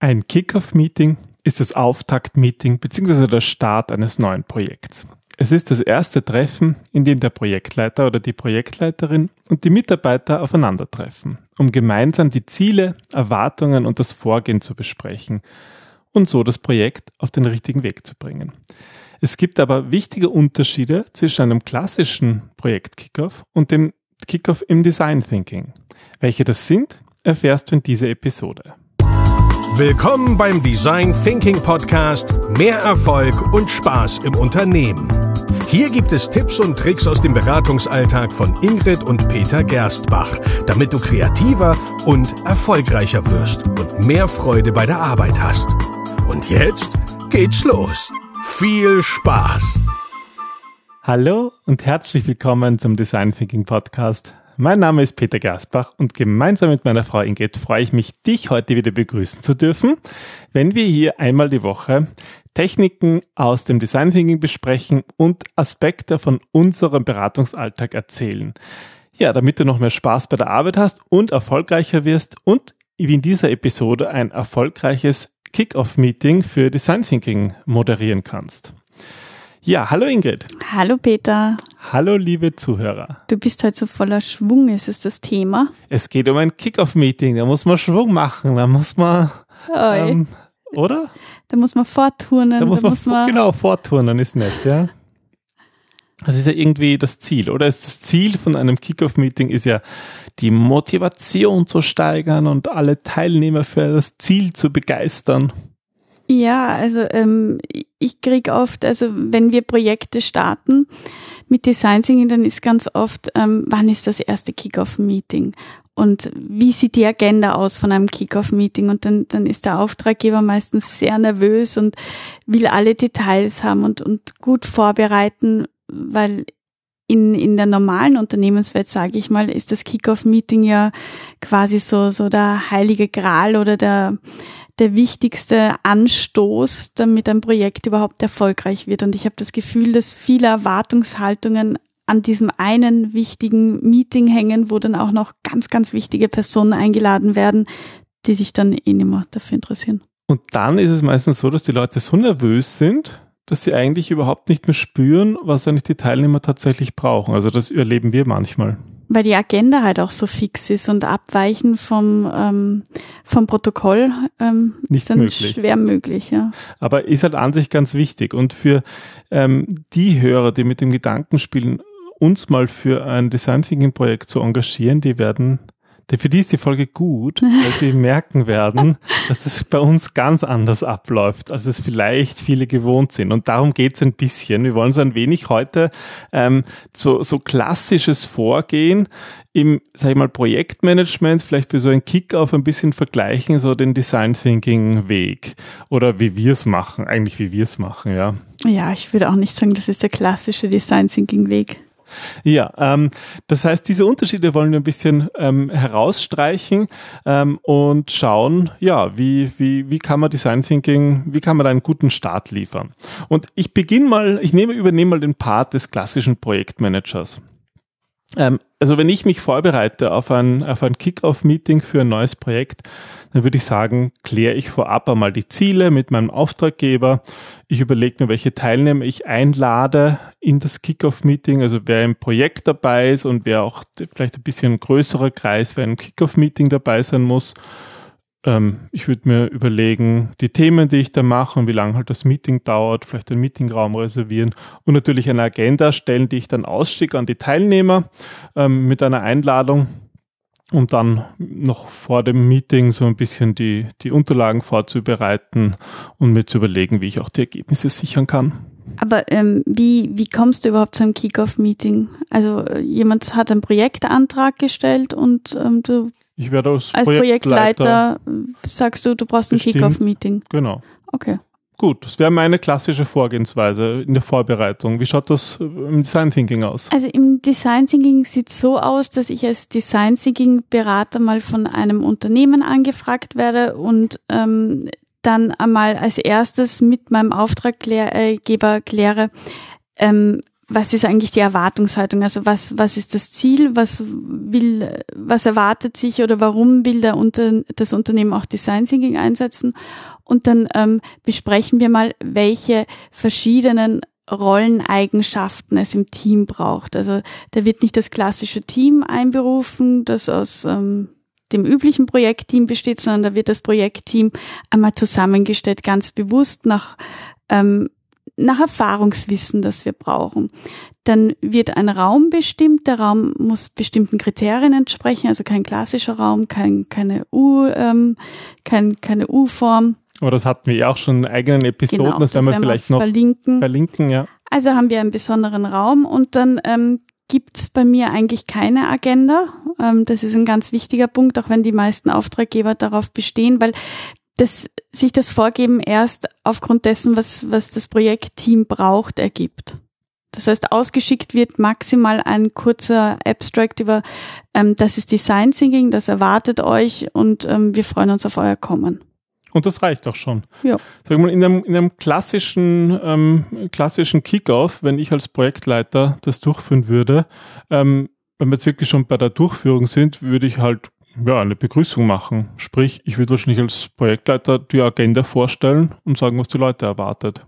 Ein Kick-Off-Meeting ist das Auftakt-Meeting bzw. der Start eines neuen Projekts. Es ist das erste Treffen, in dem der Projektleiter oder die Projektleiterin und die Mitarbeiter aufeinandertreffen, um gemeinsam die Ziele, Erwartungen und das Vorgehen zu besprechen und so das Projekt auf den richtigen Weg zu bringen. Es gibt aber wichtige Unterschiede zwischen einem klassischen Projekt-Kickoff und dem Kickoff im Design Thinking. Welche das sind, erfährst du in dieser Episode. Willkommen beim Design Thinking Podcast. Mehr Erfolg und Spaß im Unternehmen. Hier gibt es Tipps und Tricks aus dem Beratungsalltag von Ingrid und Peter Gerstbach, damit du kreativer und erfolgreicher wirst und mehr Freude bei der Arbeit hast. Und jetzt geht's los. Viel Spaß! Hallo und herzlich willkommen zum Design Thinking Podcast. Mein Name ist Peter Gerstbach und gemeinsam mit meiner Frau Ingrid freue ich mich, dich heute wieder begrüßen zu dürfen, wenn wir hier einmal die Woche Techniken aus dem Design Thinking besprechen und Aspekte von unserem Beratungsalltag erzählen. Ja, damit du noch mehr Spaß bei der Arbeit hast und erfolgreicher wirst und wie in dieser Episode ein erfolgreiches Kick-Off-Meeting für Design Thinking moderieren kannst. Ja, hallo Ingrid. Hallo Peter. Hallo liebe Zuhörer. Du bist heute so voller Schwung, ist es das Thema? Es geht um ein Kick-Off-Meeting, da muss man Schwung machen, da muss man, oder? Da muss man vorturnen. Genau, vorturnen ist nett, ja. Das ist ja irgendwie das Ziel, oder? Das Ziel von einem Kick-Off-Meeting ist ja, die Motivation zu steigern und alle Teilnehmer für das Ziel zu begeistern. Ja, also ich kriege oft, also wenn wir Projekte starten mit Design Thinking, dann ist ganz oft, wann ist das erste Kick-Off-Meeting und wie sieht die Agenda aus von einem Kick-Off-Meeting, und dann ist der Auftraggeber meistens sehr nervös und will alle Details haben und gut vorbereiten, weil in der normalen Unternehmenswelt, sage ich mal, ist das Kick-Off-Meeting ja quasi so der heilige Gral oder der wichtigste Anstoß, damit ein Projekt überhaupt erfolgreich wird. Und ich habe das Gefühl, dass viele Erwartungshaltungen an diesem einen wichtigen Meeting hängen, wo dann auch noch ganz, ganz wichtige Personen eingeladen werden, die sich dann eh nicht mehr dafür interessieren. Und dann ist es meistens so, dass die Leute so nervös sind, dass sie eigentlich überhaupt nicht mehr spüren, was eigentlich die Teilnehmer tatsächlich brauchen. Also das erleben wir manchmal. Weil die Agenda halt auch so fix ist und Abweichen vom Protokoll ist dann schwer möglich. Ja. Aber ist halt an sich ganz wichtig. Und für die Hörer, die mit dem Gedanken spielen, uns mal für ein Design Thinking Projekt zu engagieren, für die ist die Folge gut, weil sie merken werden, dass es bei uns ganz anders abläuft, als es vielleicht viele gewohnt sind. Und darum geht's ein bisschen. Wir wollen so ein wenig heute so klassisches Vorgehen im, sag ich mal, Projektmanagement, vielleicht für so ein Kick-Off ein bisschen vergleichen, so den Design-Thinking-Weg oder wie wir es machen, ja. Ja, ich würde auch nicht sagen, das ist der klassische Design-Thinking-Weg. Ja, das heißt, diese Unterschiede wollen wir ein bisschen herausstreichen und schauen, ja, wie kann man Design Thinking, wie kann man da einen guten Start liefern? Und ich übernehme mal den Part des klassischen Projektmanagers. Also wenn ich mich vorbereite auf ein Kick-Off-Meeting für ein neues Projekt, dann würde ich sagen, kläre ich vorab einmal die Ziele mit meinem Auftraggeber. Ich überlege mir, welche Teilnehmer ich einlade in das Kick-Off-Meeting, also wer im Projekt dabei ist und wer auch vielleicht ein bisschen größerer Kreis, wer im Kick-Off-Meeting dabei sein muss. Ich würde mir überlegen, die Themen, die ich da mache und wie lange halt das Meeting dauert, vielleicht den Meetingraum reservieren und natürlich eine Agenda stellen, die ich dann ausschicke an die Teilnehmer mit einer Einladung, und dann noch vor dem Meeting so ein bisschen die Unterlagen vorzubereiten und mir zu überlegen, wie ich auch die Ergebnisse sichern kann. Aber wie kommst du überhaupt zu einem Kick-Off-Meeting? Also jemand hat einen Projektantrag gestellt und du... Ich werde als Projektleiter sagst du brauchst ein Kick-Off-Meeting. Genau. Okay. Gut, das wäre meine klassische Vorgehensweise in der Vorbereitung. Wie schaut das im Design Thinking aus? Also im Design Thinking sieht es so aus, dass ich als Design Thinking-Berater mal von einem Unternehmen angefragt werde und dann einmal als erstes mit meinem Auftraggeber kläre, was ist eigentlich die Erwartungshaltung? Also was ist das Ziel? Was erwartet sich oder warum will das Unternehmen auch Design Thinking einsetzen? Und dann besprechen wir mal, welche verschiedenen Rolleneigenschaften es im Team braucht. Also da wird nicht das klassische Team einberufen, das aus dem üblichen Projektteam besteht, sondern da wird das Projektteam einmal zusammengestellt, ganz bewusst nach Erfahrungswissen, das wir brauchen. Dann wird ein Raum bestimmt. Der Raum muss bestimmten Kriterien entsprechen, also kein klassischer Raum, keine U-Form. Aber das hatten wir ja auch schon in eigenen Episoden, genau, das werden wir vielleicht noch verlinken, ja. Also haben wir einen besonderen Raum und dann gibt es bei mir eigentlich keine Agenda. Das ist ein ganz wichtiger Punkt, auch wenn die meisten Auftraggeber darauf bestehen, weil sich das Vorgeben erst aufgrund dessen, was das Projektteam braucht, ergibt. Das heißt, ausgeschickt wird maximal ein kurzer Abstract über, das ist Design Thinking, das erwartet euch und wir freuen uns auf euer Kommen. Und das reicht auch schon. Ja. Sag mal, in einem klassischen Kickoff, wenn ich als Projektleiter das durchführen würde, wenn wir jetzt wirklich schon bei der Durchführung sind, würde ich halt eine Begrüßung machen. Sprich, ich würde wahrscheinlich als Projektleiter die Agenda vorstellen und sagen, was die Leute erwartet.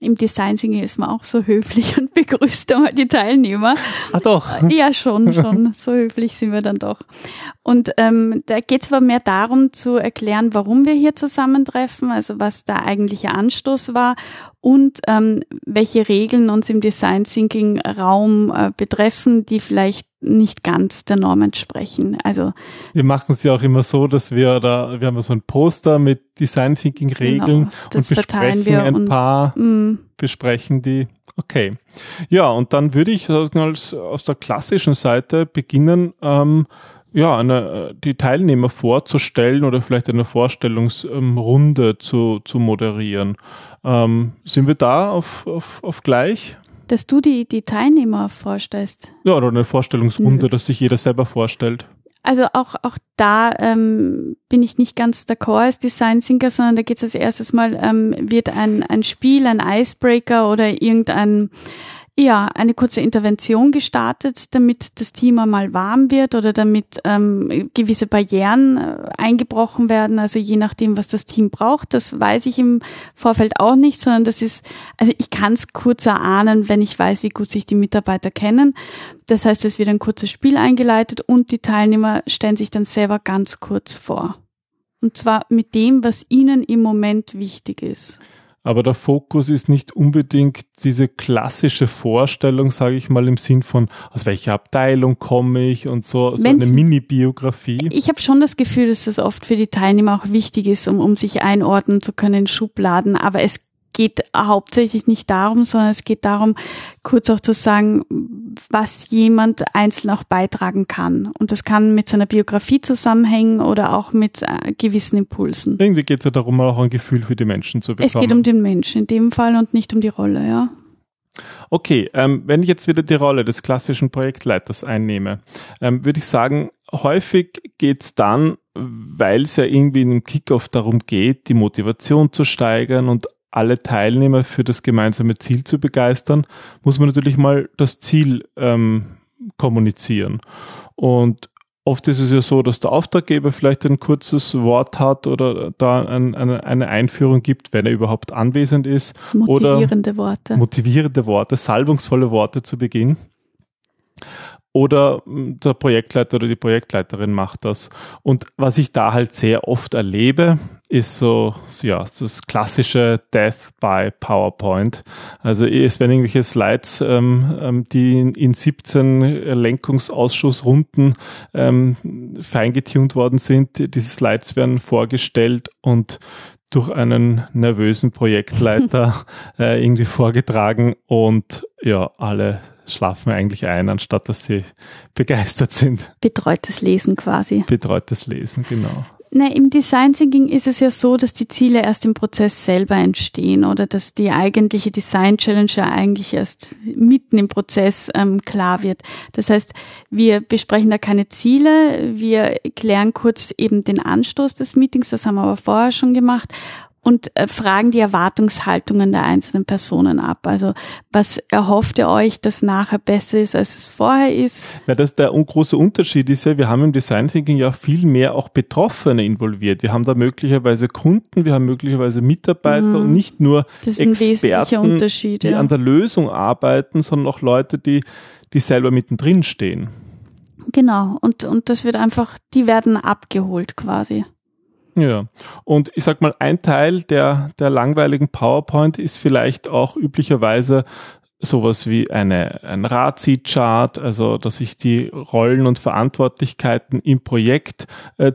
Im Design Thinking ist man auch so höflich und begrüßt einmal die Teilnehmer. Ah doch. Ja, schon. So höflich sind wir dann doch. Und da geht es aber mehr darum, zu erklären, warum wir hier zusammentreffen, also was der eigentliche Anstoß war und welche Regeln uns im Design Thinking Raum betreffen, die vielleicht nicht ganz der Norm entsprechen. Also wir machen es ja auch immer so, dass wir haben so ein Poster mit Design Thinking Regeln, genau, und besprechen wir besprechen die. Okay. Ja, und dann würde ich aus der klassischen Seite beginnen, die Teilnehmer vorzustellen oder vielleicht eine Vorstellungsrunde zu moderieren. Sind wir da auf gleich? Dass du die Teilnehmer vorstellst? Ja, oder eine Vorstellungsrunde, dass sich jeder selber vorstellt. Also auch da bin ich nicht ganz d'accord als Design Thinker, sondern da geht es als erstes mal, wird ein Spiel, ein Icebreaker oder eine kurze Intervention gestartet, damit das Team einmal warm wird oder damit gewisse Barrieren eingebrochen werden. Also je nachdem, was das Team braucht, das weiß ich im Vorfeld auch nicht, sondern ich kann es kurz erahnen, wenn ich weiß, wie gut sich die Mitarbeiter kennen. Das heißt, es wird ein kurzes Spiel eingeleitet und die Teilnehmer stellen sich dann selber ganz kurz vor. Und zwar mit dem, was ihnen im Moment wichtig ist. Aber der Fokus ist nicht unbedingt diese klassische Vorstellung, sage ich mal, im Sinn von, aus welcher Abteilung komme ich und so eine Mini-Biografie. Ich habe schon das Gefühl, dass das oft für die Teilnehmer auch wichtig ist, um sich einordnen zu können in Schubladen. Aber es geht hauptsächlich nicht darum, sondern es geht darum, kurz auch zu sagen, was jemand einzeln auch beitragen kann. Und das kann mit seiner Biografie zusammenhängen oder auch mit gewissen Impulsen. Irgendwie geht es ja darum, auch ein Gefühl für die Menschen zu bekommen. Es geht um den Menschen in dem Fall und nicht um die Rolle, ja. Okay, wenn ich jetzt wieder die Rolle des klassischen Projektleiters einnehme, würde ich sagen, häufig geht es dann, weil es ja irgendwie in einem Kickoff darum geht, die Motivation zu steigern und alle Teilnehmer für das gemeinsame Ziel zu begeistern, muss man natürlich mal das Ziel kommunizieren. Und oft ist es ja so, dass der Auftraggeber vielleicht ein kurzes Wort hat oder da eine Einführung gibt, wenn er überhaupt anwesend ist. Motivierende Worte, salbungsvolle Worte zu Beginn. Oder der Projektleiter oder die Projektleiterin macht das. Und was ich da halt sehr oft erlebe, ist das klassische Death by PowerPoint. Also es werden irgendwelche Slides, die in 17 Lenkungsausschussrunden feingetunt worden sind. Diese Slides werden vorgestellt und durch einen nervösen Projektleiter irgendwie vorgetragen und alle schlafen eigentlich ein, anstatt dass sie begeistert sind. Betreutes Lesen quasi. Betreutes Lesen, genau. Na, im Design Thinking ist es ja so, dass die Ziele erst im Prozess selber entstehen oder dass die eigentliche Design Challenge ja eigentlich erst mitten im Prozess klar wird. Das heißt, wir besprechen da keine Ziele, wir klären kurz eben den Anstoß des Meetings, das haben wir aber vorher schon gemacht. und fragen die Erwartungshaltungen der einzelnen Personen ab. Also was erhofft ihr euch, dass nachher besser ist, als es vorher ist? Na, das der große Unterschied ist ja, wir haben im Design Thinking ja viel mehr auch Betroffene involviert. Wir haben da möglicherweise Kunden, wir haben möglicherweise Mitarbeiter und nicht nur Experten, die an der Lösung arbeiten, sondern auch Leute, die selber mittendrin stehen. Genau, und das wird einfach, die werden abgeholt quasi. Ja, und ich sag mal, ein Teil der langweiligen PowerPoint ist vielleicht auch üblicherweise sowas wie ein RASI-Chart, also dass ich die Rollen und Verantwortlichkeiten im Projekt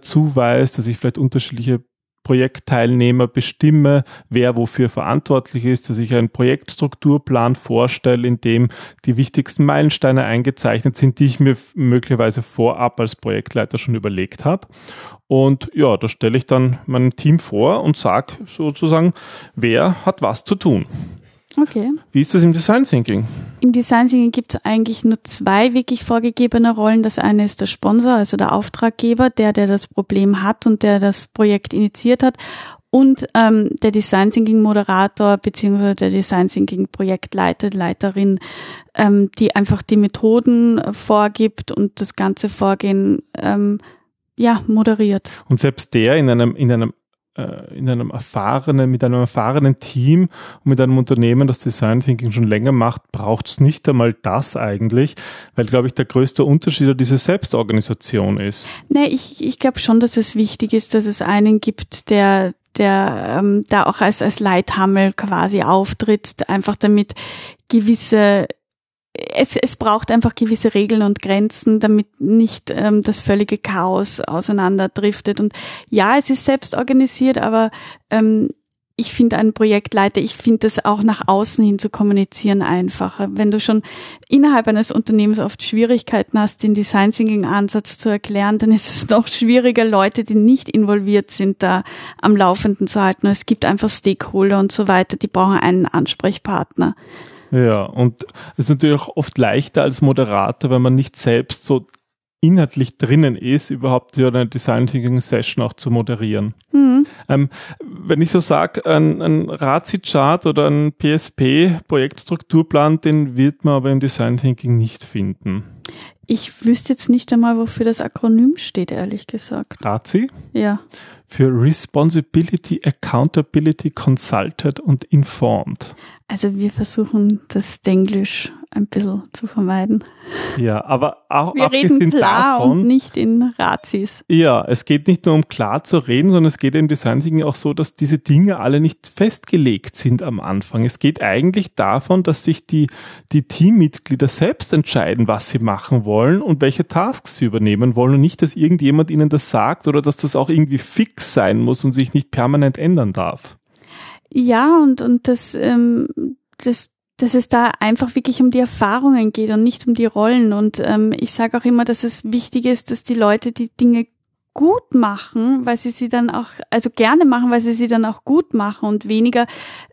zuweise, dass ich vielleicht unterschiedliche Projektteilnehmer bestimme, wer wofür verantwortlich ist, dass ich einen Projektstrukturplan vorstelle, in dem die wichtigsten Meilensteine eingezeichnet sind, die ich mir möglicherweise vorab als Projektleiter schon überlegt habe. Und ja, da stelle ich dann meinem Team vor und sage sozusagen, wer hat was zu tun. Okay. Wie ist das im Design Thinking? Im Design Thinking gibt es eigentlich nur zwei wirklich vorgegebene Rollen. Das eine ist der Sponsor, also der Auftraggeber, der das Problem hat und der das Projekt initiiert hat, und der Design Thinking Moderator bzw. der Design Thinking Projektleiter, Leiterin, die einfach die Methoden vorgibt und das ganze Vorgehen moderiert. Und selbst der mit einem erfahrenen Team und mit einem Unternehmen, das Design Thinking schon länger macht, braucht es nicht einmal das eigentlich, weil, glaube ich, der größte Unterschied diese Selbstorganisation ist. Nee, ich glaube schon, dass es wichtig ist, dass es einen gibt, der da auch als Leithammel quasi auftritt, einfach damit es braucht einfach gewisse Regeln und Grenzen, damit nicht das völlige Chaos auseinanderdriftet. Und ja, es ist selbst organisiert, aber ich finde einen Projektleiter, ich finde das auch nach außen hin zu kommunizieren einfacher. Wenn du schon innerhalb eines Unternehmens oft Schwierigkeiten hast, den Design Thinking Ansatz zu erklären, dann ist es noch schwieriger, Leute, die nicht involviert sind, da am Laufenden zu halten. Es gibt einfach Stakeholder und so weiter, die brauchen einen Ansprechpartner. Ja, und es ist natürlich auch oft leichter als Moderator, wenn man nicht selbst so inhaltlich drinnen ist, überhaupt eine Design Thinking Session auch zu moderieren. Mhm. Wenn ich so sage, ein RASI-Chart oder ein PSP-Projektstrukturplan, den wird man aber im Design Thinking nicht finden. Ich wüsste jetzt nicht einmal, wofür das Akronym steht, ehrlich gesagt. RASI? Ja. Für Responsibility, Accountability, Consulted und Informed. Also wir versuchen, das Denglisch ein bisschen zu vermeiden. Ja, aber auch wir reden klar davon, und nicht in Razis. Ja, es geht nicht nur um klar zu reden, sondern es geht im Design Thinking auch so, dass diese Dinge alle nicht festgelegt sind am Anfang. Es geht eigentlich davon, dass sich die Teammitglieder selbst entscheiden, was sie machen wollen und welche Tasks sie übernehmen wollen, und nicht, dass irgendjemand ihnen das sagt oder dass das auch irgendwie fix sein muss und sich nicht permanent ändern darf. Ja, und dass es da einfach wirklich um die Erfahrungen geht und nicht um die Rollen. Und ich sage auch immer, dass es wichtig ist, dass die Leute die Dinge gut machen, weil sie sie dann auch, also gerne machen, weil sie sie dann auch gut machen, und weniger,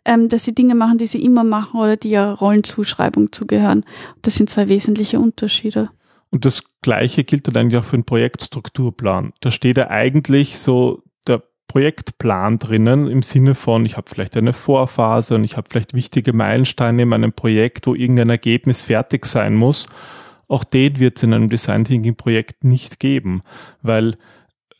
dass sie Dinge machen, die sie immer machen oder die ihrer Rollenzuschreibung zugehören. Das sind zwei wesentliche Unterschiede. Und das Gleiche gilt dann eigentlich auch für den Projektstrukturplan. Da steht ja eigentlich so der Projektplan drinnen, im Sinne von, ich habe vielleicht eine Vorphase und ich habe vielleicht wichtige Meilensteine in meinem Projekt, wo irgendein Ergebnis fertig sein muss. Auch den wird es in einem Design Thinking Projekt nicht geben, weil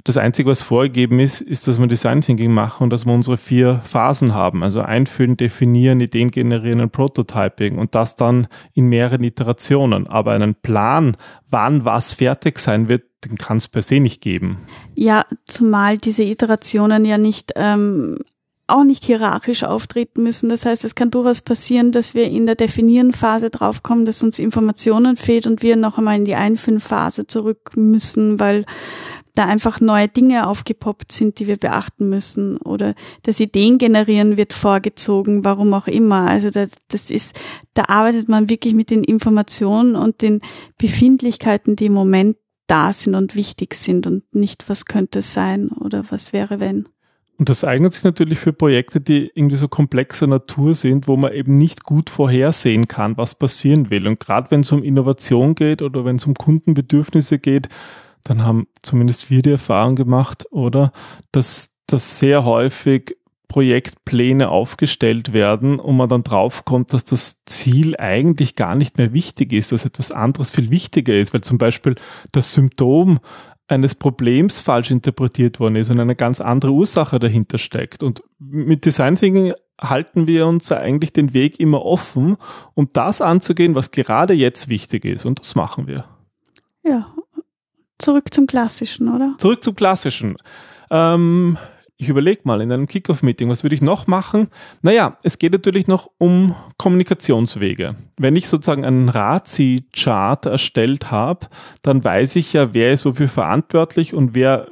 das Einzige, was vorgegeben ist, dass wir Design Thinking machen und dass wir unsere 4 Phasen haben. Also einfühlen, definieren, Ideen generieren und Prototyping, und das dann in mehreren Iterationen. Aber einen Plan, wann was fertig sein wird, den kann es per se nicht geben. Ja, zumal diese Iterationen ja nicht auch nicht hierarchisch auftreten müssen. Das heißt, es kann durchaus passieren, dass wir in der Definieren-Phase draufkommen, dass uns Informationen fehlt und wir noch einmal in die Einfühlen-Phase zurück müssen, weil da einfach neue Dinge aufgepoppt sind, die wir beachten müssen, oder das Ideen generieren wird vorgezogen, warum auch immer. Also da arbeitet man wirklich mit den Informationen und den Befindlichkeiten, die im Moment da sind und wichtig sind, und nicht, was könnte es sein oder was wäre, wenn. Und das eignet sich natürlich für Projekte, die irgendwie so komplexer Natur sind, wo man eben nicht gut vorhersehen kann, was passieren will. Und gerade wenn es um Innovation geht oder wenn es um Kundenbedürfnisse geht, dann haben zumindest wir die Erfahrung gemacht, oder, dass sehr häufig Projektpläne aufgestellt werden und man dann drauf kommt, dass das Ziel eigentlich gar nicht mehr wichtig ist, dass etwas anderes viel wichtiger ist, weil zum Beispiel das Symptom eines Problems falsch interpretiert worden ist und eine ganz andere Ursache dahinter steckt. Und mit Design Thinking halten wir uns eigentlich den Weg immer offen, um das anzugehen, was gerade jetzt wichtig ist. Und das machen wir. Ja, zurück zum Klassischen, oder? Zurück zum Klassischen. Ich überlege mal, in einem Kick-Off-Meeting, was würde ich noch machen? Naja, es geht natürlich noch um Kommunikationswege. Wenn ich sozusagen einen RAZI-Chart erstellt habe, dann weiß ich ja, wer ist wofür verantwortlich und wer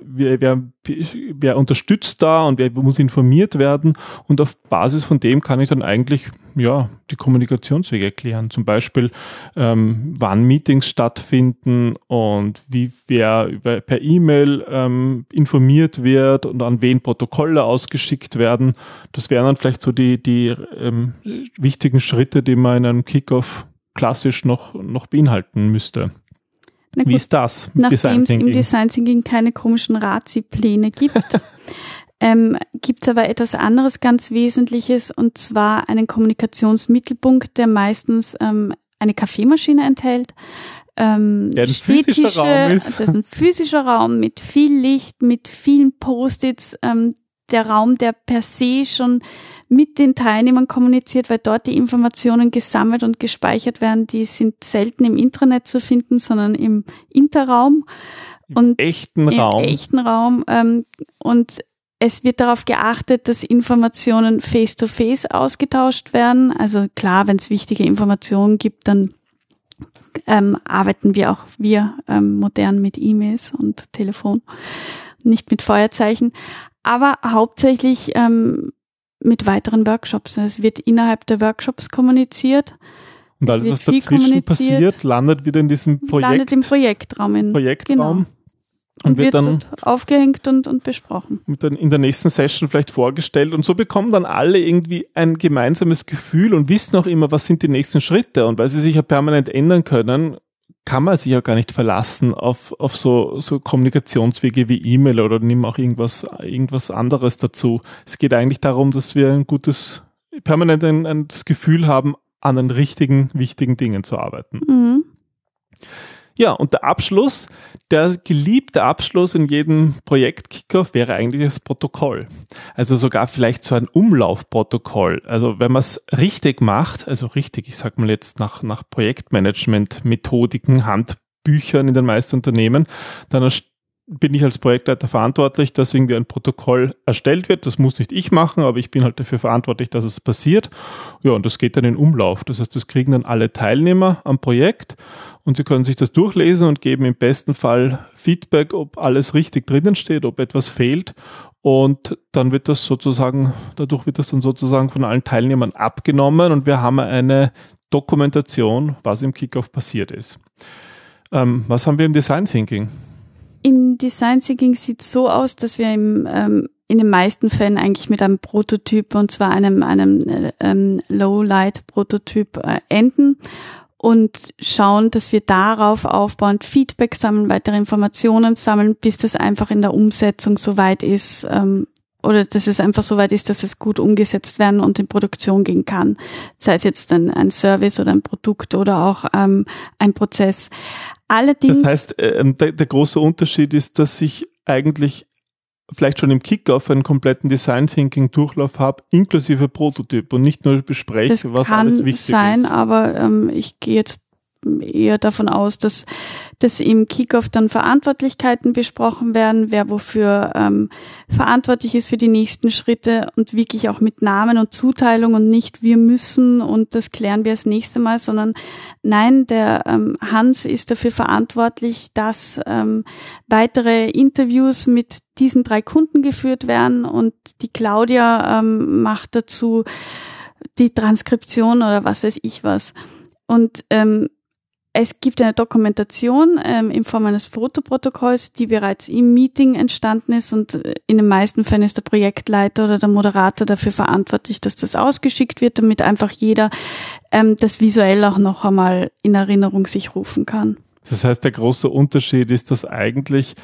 unterstützt da und wer muss informiert werden. Und auf Basis von dem kann ich dann eigentlich die Kommunikationswege erklären. Zum Beispiel, wann Meetings stattfinden und wie per E-Mail informiert wird und an wen Protokolle ausgeschickt werden. Das wären dann vielleicht so die wichtigen Schritte, die man in einem Kickoff klassisch noch beinhalten müsste. Na gut, wie ist das mit Design Thinking? Nachdem es im Design Thinking keine komischen Razi-Pläne gibt, gibt es aber etwas anderes ganz Wesentliches, und zwar einen Kommunikationsmittelpunkt, der meistens eine Kaffeemaschine enthält, der ein physischer Raum ist. Das ist ein physischer Raum mit viel Licht, mit vielen Post-its, der Raum, der per se schon mit den Teilnehmern kommuniziert, weil dort die Informationen gesammelt und gespeichert werden, die sind selten im Intranet zu finden, sondern im Interraum. Im echten Raum. Und es wird darauf geachtet, dass Informationen face-to-face ausgetauscht werden. Also klar, wenn es wichtige Informationen gibt, dann arbeiten wir auch modern mit E-Mails und Telefon, nicht mit Feuerzeichen, aber hauptsächlich mit weiteren Workshops. Es wird innerhalb der Workshops kommuniziert. Und alles, was dazwischen passiert, landet wieder in diesem Projekt. Landet im Projektraum. Genau. Und wird dann aufgehängt und besprochen. Wird dann in der nächsten Session vielleicht vorgestellt. Und so bekommen dann alle irgendwie ein gemeinsames Gefühl und wissen auch immer, was sind die nächsten Schritte. Und weil sie sich ja permanent ändern können, kann man sich ja gar nicht verlassen auf so Kommunikationswege wie E-Mail oder nimm auch irgendwas anderes dazu. Es geht eigentlich darum, dass wir permanent das Gefühl haben, an den richtigen, wichtigen Dingen zu arbeiten. Mhm. Ja, und der Abschluss, der geliebte Abschluss in jedem Projekt-Kickoff wäre eigentlich das Protokoll. Also sogar vielleicht so ein Umlaufprotokoll. Also wenn man es richtig macht, ich sag mal jetzt nach Projektmanagement-Methodiken, Handbüchern in den meisten Unternehmen, dann bin ich als Projektleiter verantwortlich, dass irgendwie ein Protokoll erstellt wird. Das muss nicht ich machen, aber ich bin halt dafür verantwortlich, dass es passiert. Ja, und das geht dann in Umlauf. Das heißt, das kriegen dann alle Teilnehmer am Projekt und sie können sich das durchlesen und geben im besten Fall Feedback, ob alles richtig drinnen steht, ob etwas fehlt. Und dann wird das sozusagen von allen Teilnehmern abgenommen und wir haben eine Dokumentation, was im Kickoff passiert ist. Was haben wir im Design Thinking? Im Design Thinking sieht es so aus, dass wir in den meisten Fällen eigentlich mit einem Prototyp, und zwar einem Low-Light-Prototyp enden und schauen, dass wir darauf aufbauend Feedback sammeln, weitere Informationen sammeln, bis das einfach in der Umsetzung soweit ist, oder dass es einfach soweit ist, dass es gut umgesetzt werden und in Produktion gehen kann. Sei es jetzt ein Service oder ein Produkt oder auch ein Prozess. Allerdings, das heißt, der große Unterschied ist, dass ich eigentlich vielleicht schon im Kickoff einen kompletten Design-Thinking-Durchlauf habe, inklusive Prototyp, und nicht nur bespreche, was alles wichtig ist. Das kann sein, aber ich gehe jetzt eher davon aus, dass im Kickoff dann Verantwortlichkeiten besprochen werden, wer wofür verantwortlich ist für die nächsten Schritte, und wirklich auch mit Namen und Zuteilung und nicht wir müssen und das klären wir das nächste Mal, sondern nein, der Hans ist dafür verantwortlich, dass weitere Interviews mit diesen 3 Kunden geführt werden, und die Claudia macht dazu die Transkription oder was weiß ich was. Und es gibt eine Dokumentation in Form eines Fotoprotokolls, die bereits im Meeting entstanden ist, und in den meisten Fällen ist der Projektleiter oder der Moderator dafür verantwortlich, dass das ausgeschickt wird, damit einfach jeder das visuell auch noch einmal in Erinnerung sich rufen kann. Das heißt, der große Unterschied ist, dass eigentlich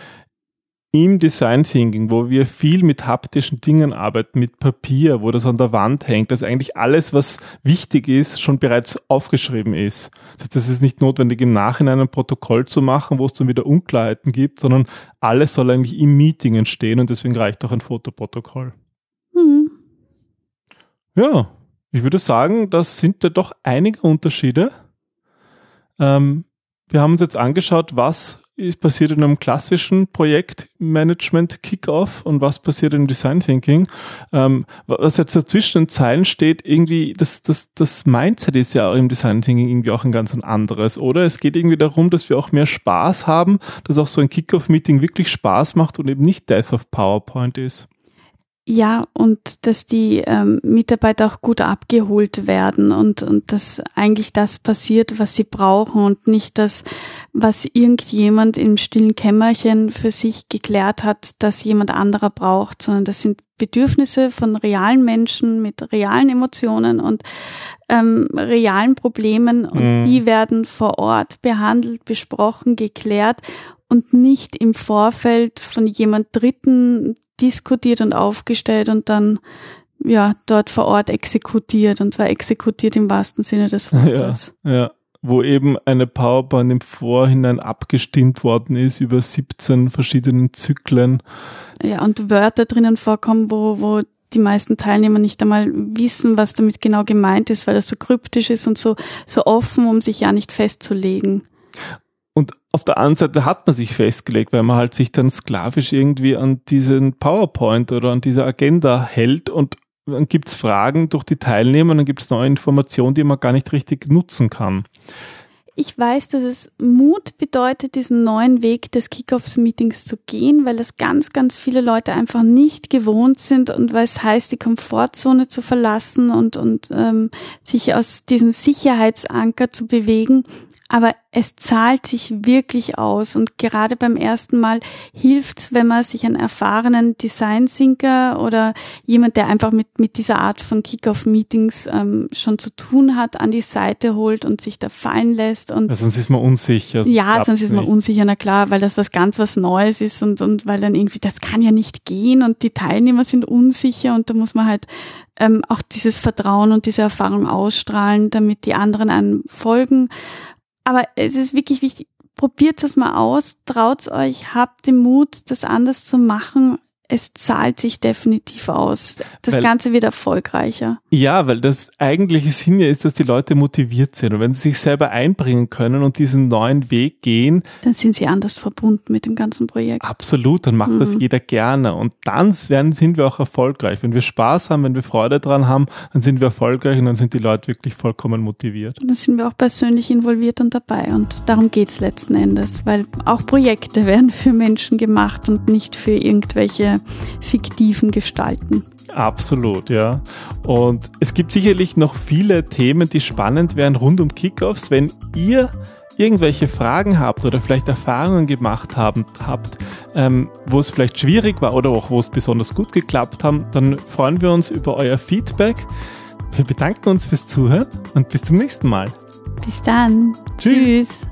im Design Thinking, wo wir viel mit haptischen Dingen arbeiten, mit Papier, wo das an der Wand hängt, dass eigentlich alles, was wichtig ist, schon bereits aufgeschrieben ist. Das ist nicht notwendig, im Nachhinein ein Protokoll zu machen, wo es dann wieder Unklarheiten gibt, sondern alles soll eigentlich im Meeting entstehen und deswegen reicht auch ein Fotoprotokoll. Mhm. Ja, ich würde sagen, das sind ja doch einige Unterschiede. Wir haben uns jetzt angeschaut, was ist passiert in einem klassischen Projektmanagement-Kickoff und was passiert im Design Thinking. Was jetzt dazwischen in Zeilen steht, irgendwie, das Mindset ist ja auch im Design Thinking irgendwie auch ein ganz anderes, oder? Es geht irgendwie darum, dass wir auch mehr Spaß haben, dass auch so ein Kickoff-Meeting wirklich Spaß macht und eben nicht Death of PowerPoint ist. Ja, und dass die Mitarbeiter auch gut abgeholt werden und dass eigentlich das passiert, was sie brauchen und nicht das, was irgendjemand im stillen Kämmerchen für sich geklärt hat, dass jemand anderer braucht, sondern das sind Bedürfnisse von realen Menschen mit realen Emotionen und realen Problemen und die werden vor Ort behandelt, besprochen, geklärt und nicht im Vorfeld von jemand Dritten diskutiert und aufgestellt und dann ja dort vor Ort exekutiert, und zwar exekutiert im wahrsten Sinne des Wortes. Ja, wo eben eine PowerPoint im Vorhinein abgestimmt worden ist über 17 verschiedenen Zyklen. Ja, und Wörter drinnen vorkommen, wo die meisten Teilnehmer nicht einmal wissen, was damit genau gemeint ist, weil das so kryptisch ist und so offen, um sich ja nicht festzulegen. Und auf der anderen Seite hat man sich festgelegt, weil man halt sich dann sklavisch irgendwie an diesen PowerPoint oder an diese Agenda hält und dann gibt es Fragen durch die Teilnehmer und dann gibt es neue Informationen, die man gar nicht richtig nutzen kann. Ich weiß, dass es Mut bedeutet, diesen neuen Weg des Kickoffs-Meetings zu gehen, weil das ganz, ganz viele Leute einfach nicht gewohnt sind und weil es heißt, die Komfortzone zu verlassen und sich aus diesem Sicherheitsanker zu bewegen. Aber es zahlt sich wirklich aus und gerade beim ersten Mal hilft's, wenn man sich einen erfahrenen Design-Thinker oder jemand, der einfach mit dieser Art von Kick-Off-Meetings schon zu tun hat, an die Seite holt und sich da fallen lässt. Und ja, sonst ist man unsicher. Ja, sonst ist man unsicher, na klar, weil das was ganz was Neues ist und weil dann irgendwie, das kann ja nicht gehen und die Teilnehmer sind unsicher und da muss man halt auch dieses Vertrauen und diese Erfahrung ausstrahlen, damit die anderen einem folgen. Aber es ist wirklich wichtig, probiert das mal aus, traut's euch, habt den Mut, das anders zu machen. Es zahlt sich definitiv aus. Das Ganze wird erfolgreicher. Ja, weil das eigentliche Sinn ja ist, dass die Leute motiviert sind. Und wenn sie sich selber einbringen können und diesen neuen Weg gehen, dann sind sie anders verbunden mit dem ganzen Projekt. Absolut, dann macht das jeder gerne. Und dann sind wir auch erfolgreich. Wenn wir Spaß haben, wenn wir Freude dran haben, dann sind wir erfolgreich und dann sind die Leute wirklich vollkommen motiviert. Und dann sind wir auch persönlich involviert und dabei. Und darum geht's letzten Endes. Weil auch Projekte werden für Menschen gemacht und nicht für irgendwelche fiktiven Gestalten. Absolut, ja. Und es gibt sicherlich noch viele Themen, die spannend wären rund um Kickoffs. Wenn ihr irgendwelche Fragen habt oder vielleicht Erfahrungen gemacht habt, wo es vielleicht schwierig war oder auch wo es besonders gut geklappt haben, dann freuen wir uns über euer Feedback. Wir bedanken uns fürs Zuhören und bis zum nächsten Mal. Bis dann. Tschüss.